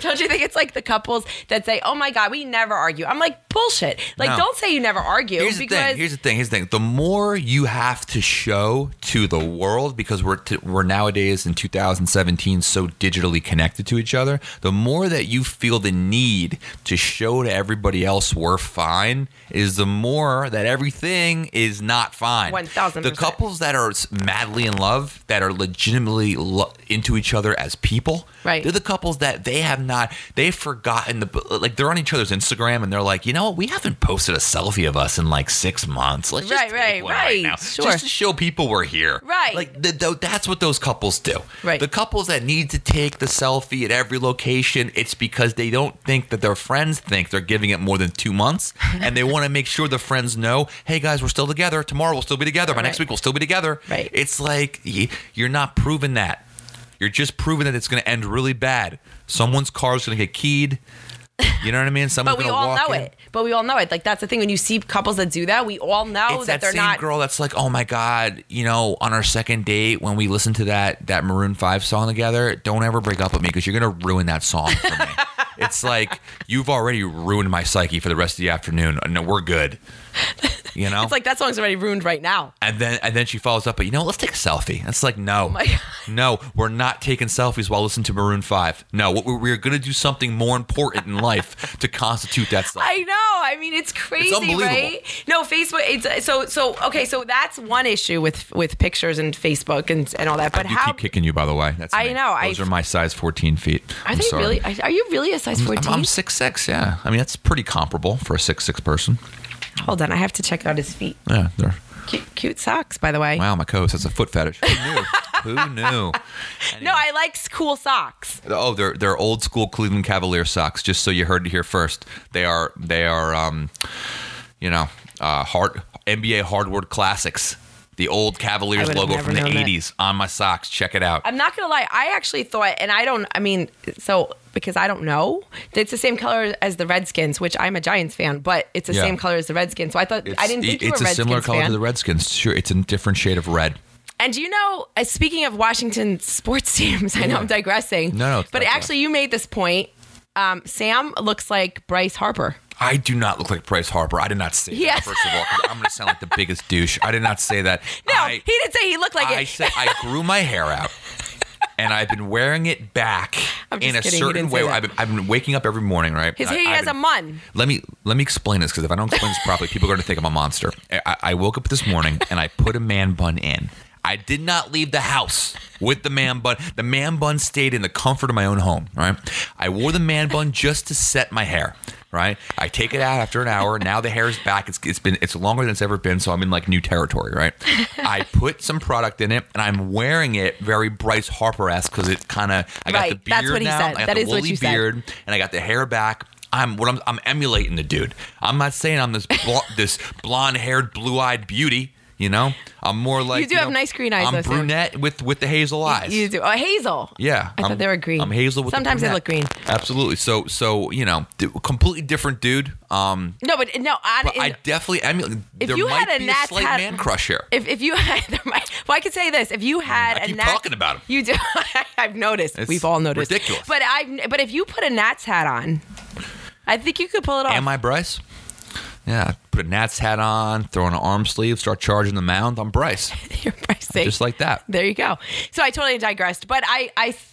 Don't you think it's like the couples that say, oh my God, we never argue. I'm like, bullshit. Like, no. Don't say you never argue. Here's the thing. The more you have to show to the world, because we're nowadays in 2017 so digitally connected to each other, the more that you feel the need to show to everybody else we're fine... is the more that everything is not fine. 1,000%. The couples that are madly in love, that are legitimately into each other as people, right. They're the couples that they've forgotten, they're on each other's Instagram and they're like, you know what, we haven't posted a selfie of us in like 6 months. Let's just take one right now. Sure. Just to show people we're here. Right. Like that's what those couples do. Right. The couples that need to take the selfie at every location, it's because they don't think that their friends think they're giving it more than 2 months and they want to make sure the friends know, hey guys, we're still together. Tomorrow we'll still be together. By next week we'll still be together. Right. It's like you're not proving that. You're just proving that it's going to end really bad. Someone's car's going to get keyed. You know what I mean? Someone's going to walk in. But we all know it. Like that's the thing when you see couples that do that, we all know it's that they're not. It's that same girl that's like, oh my God, you know, on our second date when we listen to that Maroon 5 song together, don't ever break up with me because you're going to ruin that song for me. It's like, you've already ruined my psyche for the rest of the afternoon. No, we're good. You know? It's like, that song's already ruined right now. And then she follows up, but you know what? Let's take a selfie. It's like, no. Oh my God. No, we're not taking selfies while listening to Maroon 5. No, we're going to do something more important in life to constitute that selfie. I know. I mean, it's crazy, it's right? No, Facebook, it's so that's one issue with pictures and Facebook and all that. But I keep kicking you, by the way. That's I know. Those are my size 14 feet. Are you really a size 14? I'm 6'6", yeah. I mean, that's pretty comparable for a 6'6" person. Hold on, I have to check out his feet. Yeah, they're cute socks, by the way. Wow, my co-host has a foot fetish. Who knew? Who knew? Anyway. No, I like cool socks. Oh, they're old school Cleveland Cavalier socks. Just so you heard it here first, they are NBA Hardwood Classics. The old Cavaliers logo from the 80s on my socks. Check it out. I'm not going to lie. I actually thought, and I don't, I mean, so because I don't know, it's the same color as the Redskins, which I'm a Giants fan, but it's the same color as the Redskins. So I thought, I didn't think you were a Redskins fan. It's a similar color to the Redskins. Sure, it's a different shade of red. And do you know, speaking of Washington sports teams, I know I'm digressing. No. But actually, you made this point. Sam looks like Bryce Harper. I do not look like Bryce Harper. I did not say that, first of all. I'm going to sound like the biggest douche. I did not say that. No, he didn't say he looked like it. I said I grew my hair out, and I've been wearing it back in a certain way. I've been waking up every morning, right? His hair has a mun. Let me explain this, because if I don't explain this properly, people are going to think I'm a monster. I woke up this morning, and I put a man bun in. I did not leave the house with the man bun. The man bun stayed in the comfort of my own home, right? I wore the man bun just to set my hair, right? I take it out after an hour. Now the hair is back. It's longer than it's ever been, so I'm in like new territory, right? I put some product in it, and I'm wearing it very Bryce Harper-esque because it kind of, I got the beard. That's what he now. Said. I got that the is woolly what you beard, said. And I got the hair back. I'm emulating the dude. I'm not saying I'm this blonde-haired, blue-eyed beauty. You know, I'm more like you do have nice green eyes. I'm brunette with the hazel eyes. You do. Oh, hazel. Yeah, I thought they were green. I'm hazel with sometimes the they look green. Absolutely. So you know, completely different dude. I definitely emulate. If you had a Nats hat, man crush here. If you had, I could say this. If you had a Nats, talking about him. You do. I've noticed. It's we've all noticed. Ridiculous. But if you put a Nats hat on, I think you could pull it off. Am I Bryce? Yeah, put a Nats hat on, throw on an arm sleeve, start charging the mound. I'm Bryce. You're Bryce-y. Just like that. There you go. So I totally digressed, but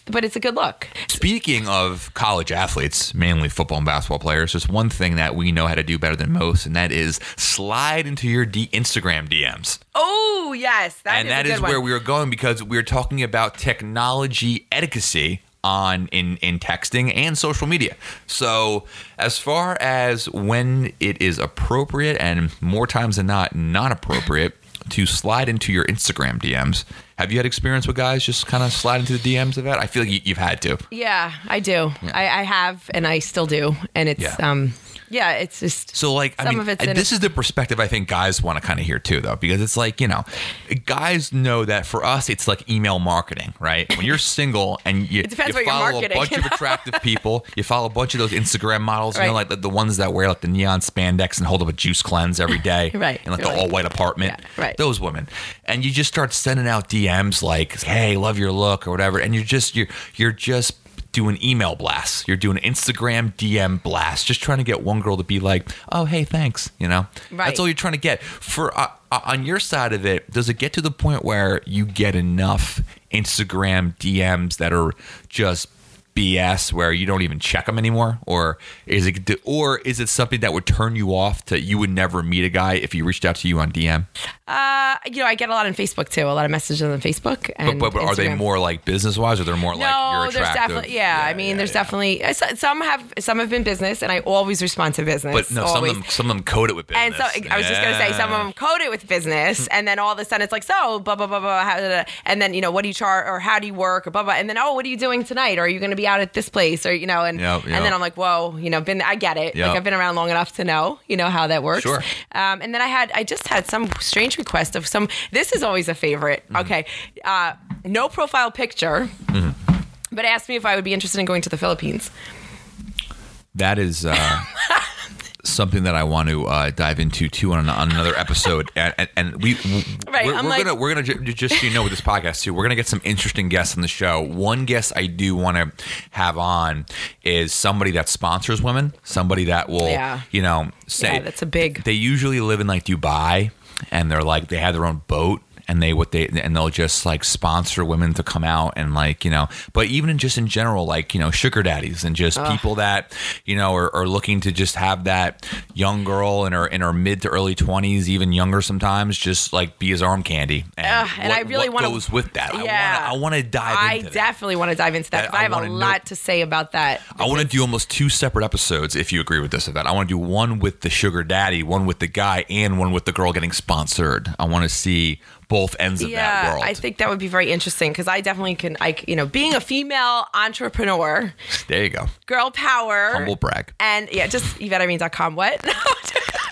but it's a good look. Speaking of college athletes, mainly football and basketball players, there's one thing that we know how to do better than most, and that is slide into your Instagram DMs. Oh, yes. That is where we were going, because we were talking about technology etiquette on in texting and social media. So as far as when it is appropriate and more times than not appropriate to slide into your Instagram DMs, have you had experience with guys just kind of slide into the DMs of that? I feel like you've had to. Yeah, I do. Yeah. I have, and I still do, and it's yeah, it's just so like some of it's this is the perspective I think guys want to kind of hear too, though, because it's like, you know, guys know that for us it's like email marketing, right? When you're single and you follow a bunch of attractive people, you follow a bunch of those Instagram models, right. You know, like the ones that wear like the neon spandex and hold up a juice cleanse every day, right? And like the all white apartment, yeah, right? Those women, and you just start sending out DMs like, "Hey, love your look" or whatever, and you're just doing email blasts. You're doing Instagram DM blasts, just trying to get one girl to be like, "Oh, hey, thanks," you know? Right. That's all you're trying to get. For on your side of it, does it get to the point where you get enough Instagram DMs that are just BS where you don't even check them anymore, or is it something that would turn you off to you would never meet a guy if he reached out to you on DM? You know, I get a lot on Facebook too, a lot of messages on Facebook. And but are they more like business wise, or they're more like you're attractive? Definitely, definitely some have been business, and I always respond to business. But no, always. some of them code it with business. And so I was just gonna say some of them code it with business, and then all of a sudden it's like, so blah blah blah blah, and then, you know, what do you charge, or how do you work, or blah blah, and then, oh, what are you doing tonight, or are you gonna be out at this place, or, you know, and and then I'm like, whoa, you know, I get it. Yep. Like, I've been around long enough to know, you know, how that works. Sure. And then I just had some strange request of some, this is always a favorite. Mm-hmm. Okay. No profile picture, mm-hmm. but asked me if I would be interested in going to the Philippines. That is something that I want to dive into too on another episode, and we're gonna just so you know, with this podcast too, we're gonna get some interesting guests on the show. One guest I do want to have on is somebody that sponsors women, somebody that will you know, say that's a big. They usually live in like Dubai, and they're like, they have their own boat. And they'll just like sponsor women to come out and like, you know, but even in general, like, you know, sugar daddies and just people that, you know, are looking to just have that young girl in her mid to early 20s, even younger sometimes, just like be his arm candy. And I really want to goes with that. Yeah, I want to dive into that. I definitely want to dive into that, because I have a lot to say about that. I want to do almost two separate episodes, if you agree with this event. I want to do one with the sugar daddy, one with the guy, and one with the girl getting sponsored. I want to see both ends of that world. I think that would be very interesting, because I definitely can, you know, being a female entrepreneur. There you go. Girl power. Humble brag. And just YvetteIrene.com. What?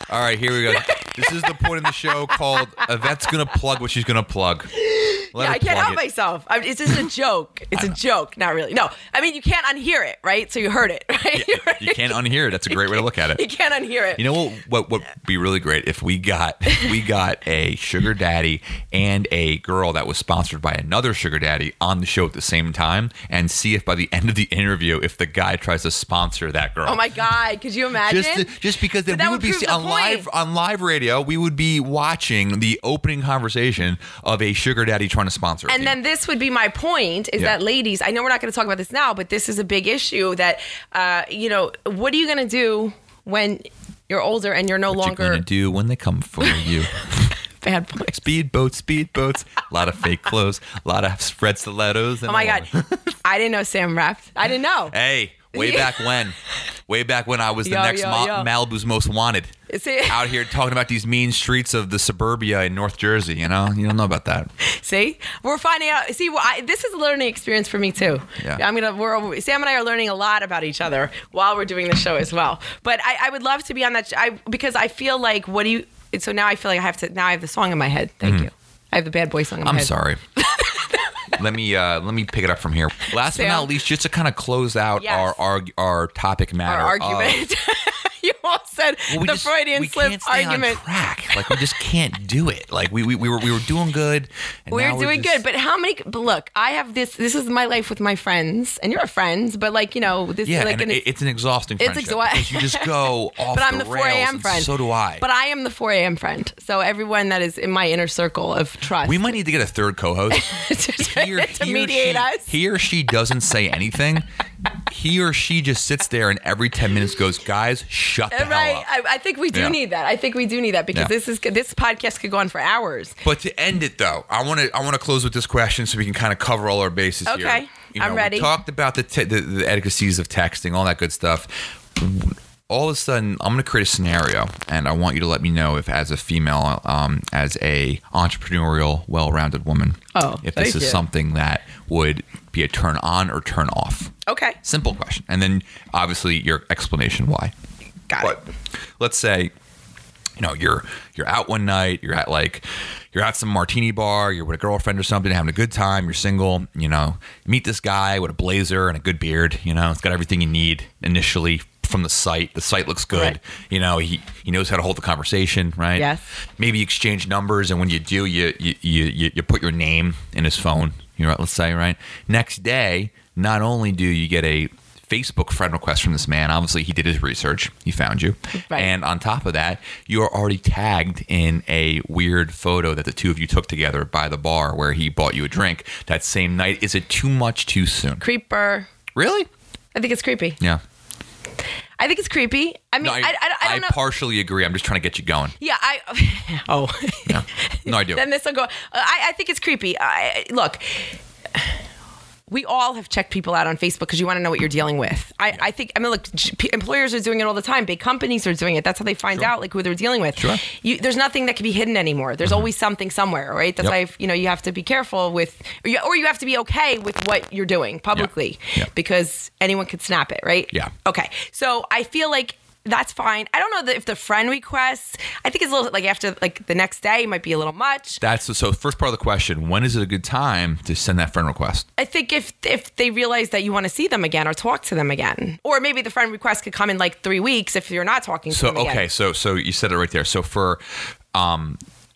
All right, here we go. This is the point in the show called Yvette's going to plug what she's going to plug. Yeah, I can't help myself. It's just a joke. It's a joke. Not really. No, I mean, you can't unhear it, right? So you heard it, right? Yeah, right? You can't unhear it. That's a great way to look at it. You can't unhear it. You know what would be really great if we got a sugar daddy and a girl that was sponsored by another sugar daddy on the show at the same time, and see if by the end of the interview, if the guy tries to sponsor that girl. Oh my God. Could you imagine? Just because then we would be on live radio, we would be watching the opening conversation of a sugar daddy trying to sponsor it. And then this would be my point is that, ladies, I know we're not going to talk about this now, but this is a big issue that, you know, what are you going to do when you're older and you're no longer... What are you going to do when they come for you? Bad point. Speedboats. A lot of fake clothes. A lot of spread stilettos. And oh, my God. I didn't know Sam rapped. I didn't know. Hey, way back when I was the Malibu's Most Wanted. See? Out here talking about these mean streets of the suburbia in North Jersey, you know? You don't know about that. See? We're finding out. See, this is a learning experience for me, too. Yeah. Sam and I are learning a lot about each other while we're doing the show as well. But I would love to be on that because I feel like, so now I feel like I have the song in my head. Thank you. I have the bad boy song in my head. I'm sorry. Let me pick it up from here. Last but not least, just to kind of close out our topic matter. Our argument. You all said Freudian slip argument. On track. Like, we just can't do it. Like we were doing good. And good, but how many? But look, I have this. This is my life with my friends, and you're a friend, but like you know, this. Yeah, like it's an exhausting friendship. Because you just go off but I'm the 4 a.m. friend. So do I. But I am the 4 a.m. friend. So everyone that is in my inner circle of trust. We might need to get a third co-host to mediate us. He or she doesn't say anything. He or she just sits there and every 10 minutes goes, guys, shut the hell up. I think we do need that. I think we do need that because this podcast could go on for hours. But to end it, though, I want to close with this question so we can kind of cover all our bases here. Okay, I'm ready. We talked about the etiquettes of texting, all that good stuff. All of a sudden, I'm going to create a scenario, and I want you to let me know if, as a female, as a entrepreneurial, well-rounded woman, if this is something that would be a turn on or turn off. Okay. Simple question. And then, obviously, your explanation why. Got it. Let's say, you know, you're out one night, you're at some martini bar, you're with a girlfriend or something, having a good time, you're single, you know, meet this guy with a blazer and a good beard, you know, it's got everything you need initially. From the site looks good. Right. You know, he knows how to hold the conversation, right? Yes. Maybe exchange numbers, and when you do, you put your name in his phone. You know, let's say, right? Next day, not only do you get a Facebook friend request from this man, obviously he did his research, he found you, right. And on top of that, you are already tagged in a weird photo that the two of you took together by the bar where he bought you a drink that same night. Is it too much too soon? Creeper. Really? I think it's creepy. Yeah. I think it's creepy. I mean, no, I don't know. I partially agree. I'm just trying to get you going. Yeah. Yeah. No, I do. Then this will go. I think it's creepy. Look, we all have checked people out on Facebook because you want to know what you're dealing with. I think, I mean, look, employers are doing it all the time. Big companies are doing it. That's how they find out, like, who they're dealing with. Sure. There's nothing that can be hidden anymore. There's always something somewhere, right? That's why, you know, you have to be careful with, or you have to be okay with what you're doing publicly because anyone could snap it, right? Yeah. Okay. So I feel like that's fine. I don't know if the friend requests, I think it's a little, like, after, like, the next day might be a little much. So first part of the question, when is it a good time to send that friend request? I think if they realize that you want to see them again or talk to them again, or maybe the friend request could come in like 3 weeks if you're not talking to them again. Okay, so you said it right there. So for,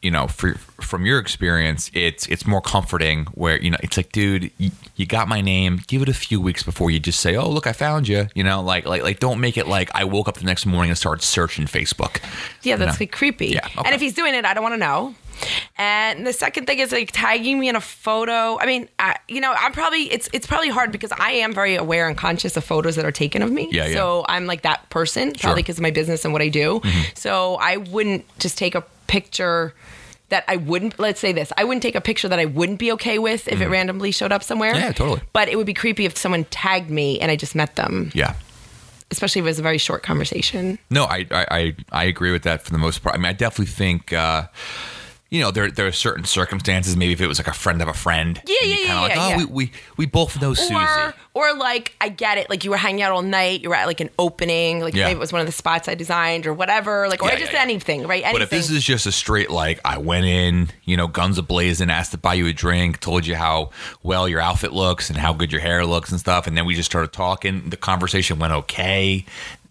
you know, from your experience, it's more comforting where, you know, it's like, dude, you got my name. Give it a few weeks before you just say, oh, look, I found you. You know, like don't make it like I woke up the next morning and started searching Facebook. Yeah, that's like creepy. Yeah, okay. And if he's doing it, I don't want to know. And the second thing is like tagging me in a photo. I mean, you know, I'm probably it's probably hard because I am very aware and conscious of photos that are taken of me. Yeah, so I'm like that person probably because of my business and what I do. Mm-hmm. So I wouldn't just take a picture that I wouldn't, let's say this, I wouldn't take a picture that I wouldn't be okay with if it randomly showed up somewhere. Yeah, totally. But it would be creepy if someone tagged me and I just met them. Yeah. Especially if it was a very short conversation. No, I agree with that for the most part. I mean, I definitely think... you know, there are certain circumstances. Maybe if it was like a friend of a friend. Yeah. We both know Susie. Or like, I get it. Like you were hanging out all night. You were at like an opening. Like maybe it was one of the spots I designed or whatever. Like, or anything, right? Anything. But if this is just a straight, like I went in, you know, guns a-blazing, asked to buy you a drink, told you how well your outfit looks and how good your hair looks and stuff. And then we just started talking. The conversation went okay.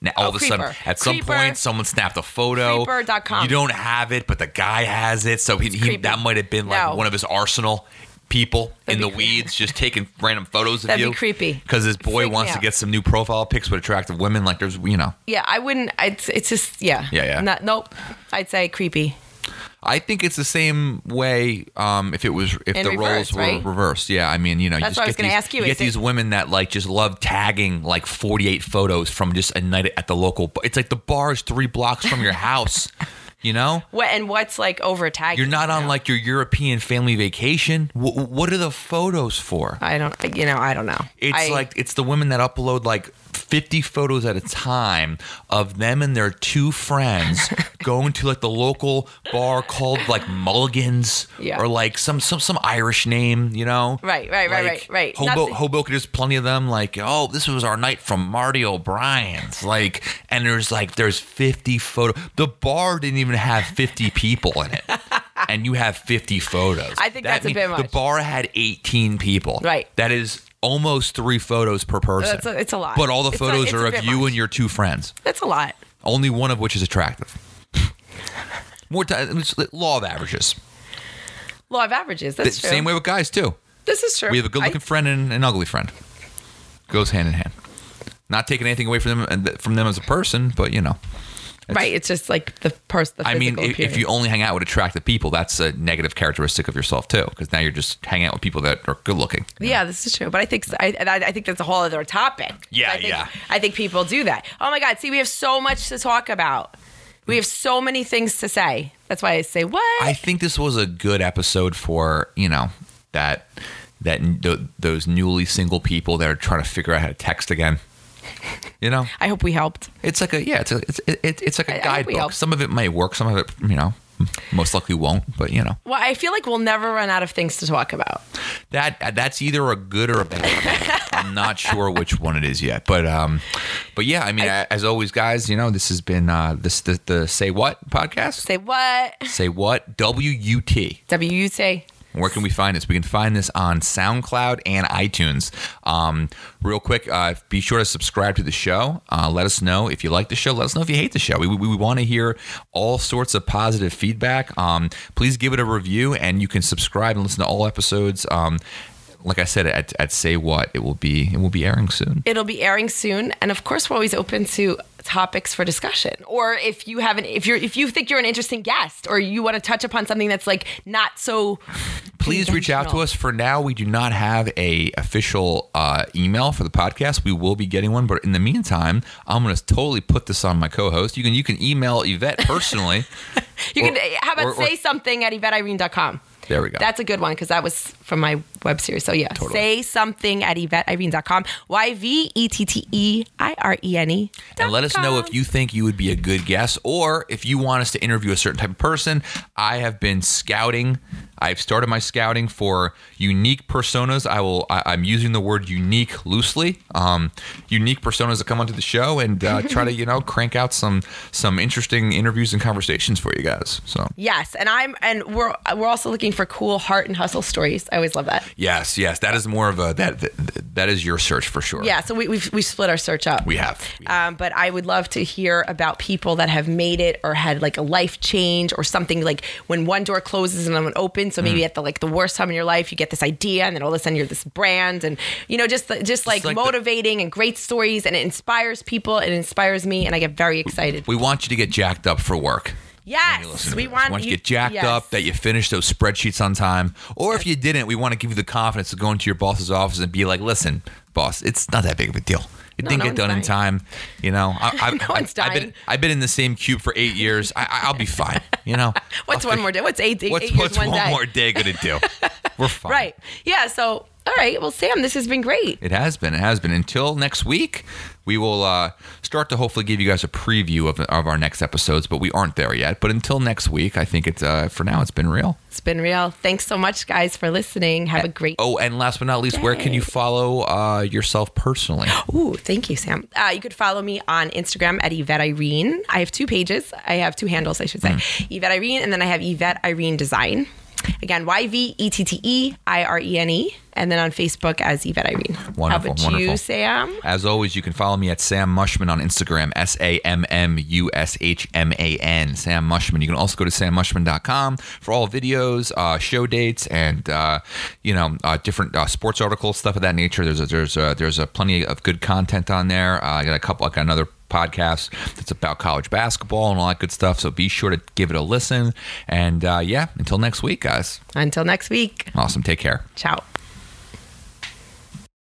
Now, all of a sudden, at some point, someone snapped a photo. Creeper.com. You don't have it, but the guy has it. So he that might have been like one of his arsenal people in the weeds just taking random photos of you. That'd be creepy. Because this boy wants to get some new profile pics with attractive women. Like there's, you know. Yeah, I wouldn't. It's just, Nope. I'd say creepy. I think it's the same way if it was if the roles were reversed. Yeah, I mean, you know, that's what I was going to ask you. You get these women that like just love tagging like 48 photos from just a night at the local. It's like the bar is 3 blocks from your house, you know. What's like over tagging? You're not on like your European family vacation. What are the photos for? I don't know. It's the women that upload like 50 photos at a time of them and their 2 friends going to like the local bar called like Mulligan's or like some Irish name, you know? Right. Hoboken, there's plenty of them. Like, oh, this was our night from Marty O'Brien's. Like, and there's 50 photos. The bar didn't even have 50 people in it. And you have 50 photos. I think that's a bit much. The bar had 18 people. Right. That is almost 3 photos per person. It's a lot. But all the photos are of you and your 2 friends. That's a lot. Only one of which is attractive. More time. Law of averages. That's true. Same way with guys too. This is true. We have a good-looking friend and an ugly friend. Goes hand in hand. Not taking anything away from them as a person, but you know. It's just like the person. I mean, if you only hang out with attractive people, that's a negative characteristic of yourself too, because now you're just hanging out with people that are good looking. Yeah, this is true. But I think that's a whole other topic. I think people do that. Oh my God! See, we have so much to talk about. We have so many things to say. That's why I say what. I think this was a good episode for those newly single people that are trying to figure out how to text again. You know, I hope we helped. It's like a guidebook. Some of it may work, some of it, you know, most likely won't. But you know, well, I feel like we'll never run out of things to talk about. That's either a good or a bad thing. I'm not sure which one it is yet. But yeah, I mean, as always, guys, you know, this has been the Say What podcast. Say What? WUT. Where can we find this? We can find this on SoundCloud and iTunes. Real quick, be sure to subscribe to the show. Let us know if you like the show. Let us know if you hate the show. We want to hear all sorts of positive feedback. Please give it a review, and you can subscribe and listen to all episodes. Like I said, at Say What, it will be airing soon. It'll be airing soon, and of course, we're always open to topics for discussion. Or if you think you're an interesting guest, or you want to touch upon something that's like not so. Please reach out to us. For now, we do not have a official email for the podcast. We will be getting one, but in the meantime, I'm going to totally put this on my co-host. You can email Yvette personally. Say something at YvetteIrene.com. There we go. That's a good one because that was from my web series. So, yeah. Totally. Say something at YvetteIrene.com. YvetteIrene. And let us know if you think you would be a good guest or if you want us to interview a certain type of person. I have been scouting. I've started my scouting for unique personas. I'm using the word unique loosely. Unique personas that come onto the show and try to, you know, crank out some interesting interviews and conversations for you guys. So yes, and we're also looking for cool heart and hustle stories. I always love that. Yes, that is more of a that is your search for sure. Yeah, so we've split our search up. We have. But I would love to hear about people that have made it or had like a life change or something like when one door closes and then one opens. So maybe at the worst time in your life, you get this idea, and then all of a sudden you're this brand, and you know, just like motivating and great stories, and it inspires people, it inspires me, and I get very excited. We want you to get jacked up for work. Yes, we want you to get jacked up, that you finish those spreadsheets on time, or if you didn't, we want to give you the confidence to go into your boss's office and be like, "Listen, boss, it's not that big of a deal. It didn't get done in time, you know. I've been in the same cube for 8 years. I'll be fine, you know." What's one more day? What's 8 years? What's one more day gonna do? We're fine, right? Yeah. So All right. Well, Sam, this has been great. It has been. It has been. Until next week, we will start to hopefully give you guys a preview of our next episodes, but we aren't there yet. But until next week, I think it's for now, it's been real. It's been real. Thanks so much, guys, for listening. Have a great day. Oh, and last but not least, where can you follow yourself personally? Ooh, thank you, Sam. You could follow me on Instagram at Yvette Irene. I have two pages. I have two handles, I should say. Yvette Irene, and then I have Yvette Irene Design. Again, YVETTEIRENE, and then on Facebook as Yvette Irene. Wonderful. How about you, Sam? As always, you can follow me at Sam Mushman on Instagram, SAMMUSHMAN, Sam Mushman. You can also go to sammushman.com for all videos, show dates, and different sports articles, stuff of that nature. There's plenty of good content on there. I got a couple. I got another podcast that's about college basketball and all that good stuff, so be sure to give it a listen. And until next week, guys. Awesome. Take care. Ciao.